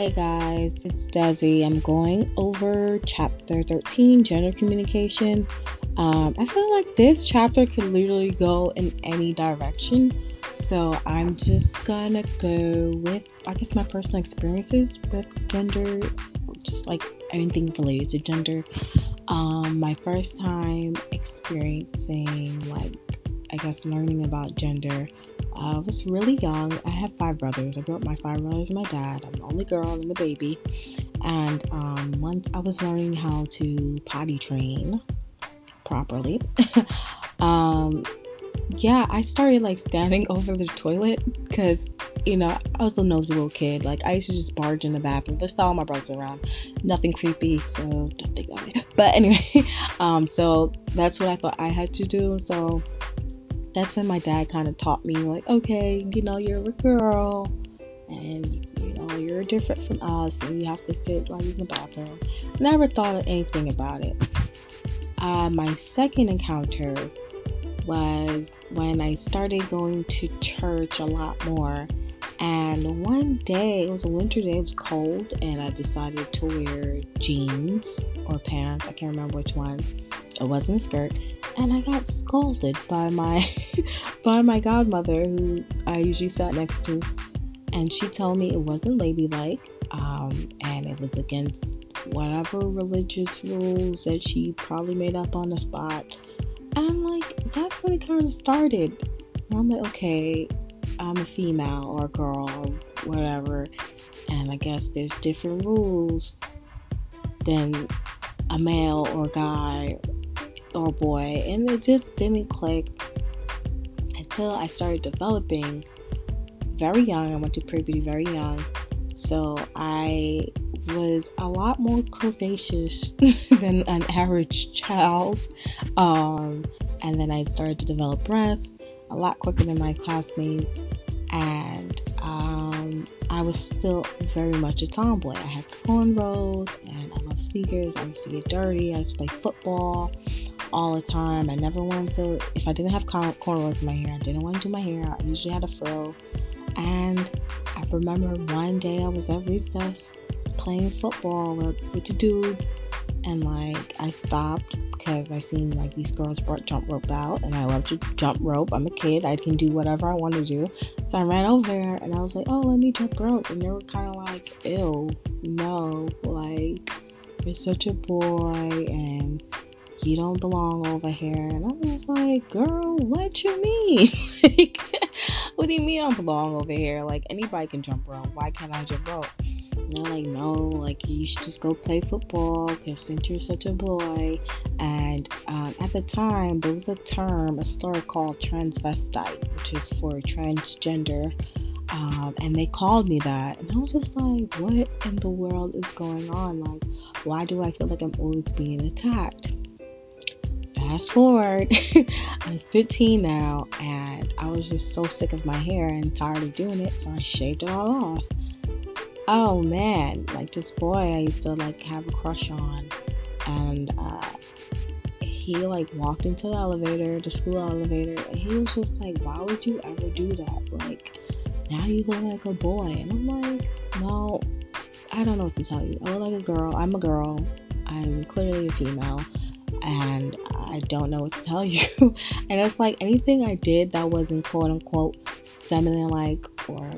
Hey guys, it's Desi. I'm going over chapter 13, gender communication. I feel like this chapter could literally go in any direction, so I'm just gonna go with, I guess, my personal experiences with gender, just like anything related to gender. My first time experiencing, like, I guess, learning about gender. I was really young. I have 5 brothers. I grew up with my 5 brothers and my dad. I'm the only girl and the baby. And once I was learning how to potty train properly, I started like standing over the toilet because, you know, I was a nosy little kid. Like, I used to just barge in the bathroom, just follow my brothers around. Nothing creepy, so don't think about it. But anyway, so that's what I thought I had to do. So that's when my dad kind of taught me, like, okay, you know, you're a girl and, you know, you're different from us and you have to sit while you're in the bathroom. Never thought of anything about it. My second encounter was when I started going to church a lot more. And one day, it was a winter day, it was cold, and I decided to wear jeans or pants. I can't remember which one. It wasn't a skirt. And I got scolded by my by my godmother, who I usually sat next to, and she told me it wasn't ladylike, and it was against whatever religious rules that she probably made up on the spot. I'm like, that's when it kind of started. And I'm like, okay, I'm a female or a girl or whatever, and I guess there's different rules than a male or a guy or boy. And it just didn't click until I started developing very young. I went to puberty very young, so I was a lot more curvaceous than an average child, and then I started to develop breasts a lot quicker than my classmates. And I was still very much a tomboy. I had cornrows and I loved sneakers. I used to get dirty. I used to play football all the time. I never wanted to, if I didn't have cornrows in my hair, I didn't want to do my hair. I usually had a fro. And I remember one day I was at recess playing football with the dudes, and like, I stopped because I seen like these girls brought jump rope out, and I love to jump rope. I'm a kid, I can do whatever I want to do. So I ran over there and I was like, oh, let me jump rope. And they were kind of like, ew, no, like, you're such a boy and you don't belong over here. And I was like, girl, what you mean? Like, what do you mean I don't belong over here? Like, anybody can jump rope, why can't I jump rope? And they're like, no, like, you should just go play football because since you're such a boy. And at the time, there was a term, a slur called transvestite, which is for transgender, and they called me that. And I was just like, what in the world is going on? Like, why do I feel like I'm always being attacked? Fast forward, I was 15 now, and I was just so sick of my hair and tired of doing it, so I shaved it all off. Oh man, like, this boy I used to like have a crush on, and he like walked into the elevator, the school elevator, and he was just like, why would you ever do that? Like, now you look like a boy. And I'm like, well, I don't know what to tell you. I look like a girl. I'm a girl. I'm clearly a female, and I don't know what to tell you. And it's like, anything I did that wasn't quote unquote feminine like or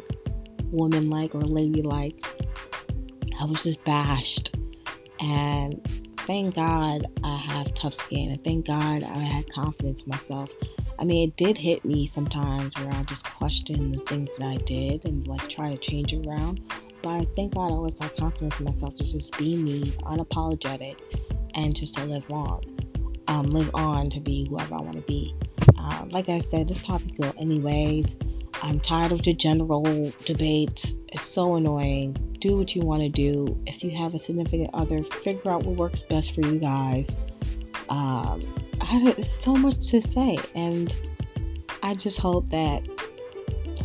woman-like or lady-like, I was just bashed. And thank God I have tough skin, and thank God I had confidence in myself. I mean, it did hit me sometimes where I just questioned the things that I did and like try to change it around, but I thank God I always had confidence in myself to just be me, unapologetic, and just to live on to be whoever I want to be. Like I said, this topic go anyways. I'm tired of the general debates. It's so annoying. Do what you want to do. If you have a significant other, figure out what works best for you guys. It's so much to say. And I just hope that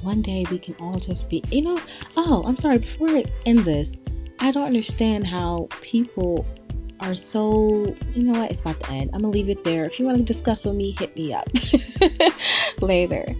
one day we can all just be, you know, oh, I'm sorry. Before I end this, I don't understand how people are so, you know what? It's about to end. I'm going to leave it there. If you want to discuss with me, hit me up later.